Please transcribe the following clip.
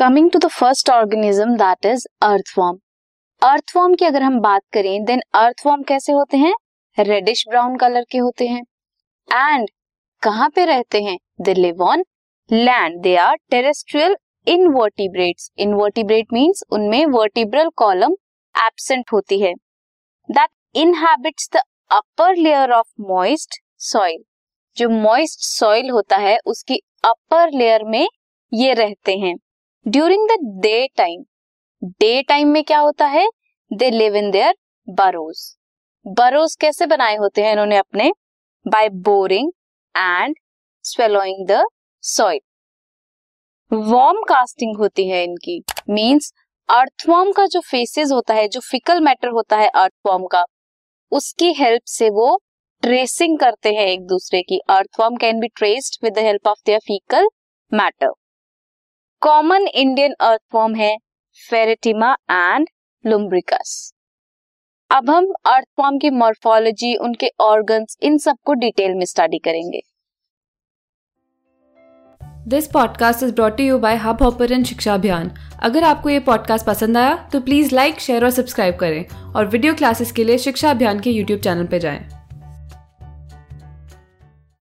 Coming to the first organism that is earthworm. Earthworm की अगर हम बात करें देन अर्थवॉर्म कैसे होते हैं, रेडिश ब्राउन कलर के होते हैं एंड कहाँ पे रहते हैं, they live on land, they are terrestrial invertebrates. Invertebrate means उनमें वर्टिब्रल कॉलम एब्सेंट होती है, that inhabits the upper layer of moist soil. जो मॉइस्ट सॉइल होता है उसकी अपर लेयर में ये रहते हैं। ड्यूरिंग द डे टाइम में क्या होता है, दे लिव इन देयर बरोज। बरोज कैसे बनाए होते हैं इन्होंने अपने, by boring and swallowing the soil. Worm casting होती है इनकी, मीन्स अर्थवॉर्म का जो फेसेस होता है, जो फिकल मैटर होता है अर्थवॉर्म का, उसकी हेल्प से वो ट्रेसिंग करते हैं एक दूसरे की। Earthworm can be traced with the help of their faecal matter. Common Indian earthworm है फेरेटिमा एंड लुम्ब्रिकस। अब हम अर्थवॉर्म की मॉर्फोलॉजी, उनके ऑर्गन्स, इन सबको डिटेल में स्टडी करेंगे। This podcast is brought to you by Hub Hopper and Shiksha Abhiyan. अगर आपको ये पॉडकास्ट पसंद आया तो प्लीज़ लाइक, शेयर और सब्सक्राइब करें और वीडियो क्लासेस के लिए शिक्षा अभियान के यूट्यूब चैनल पर जाएं।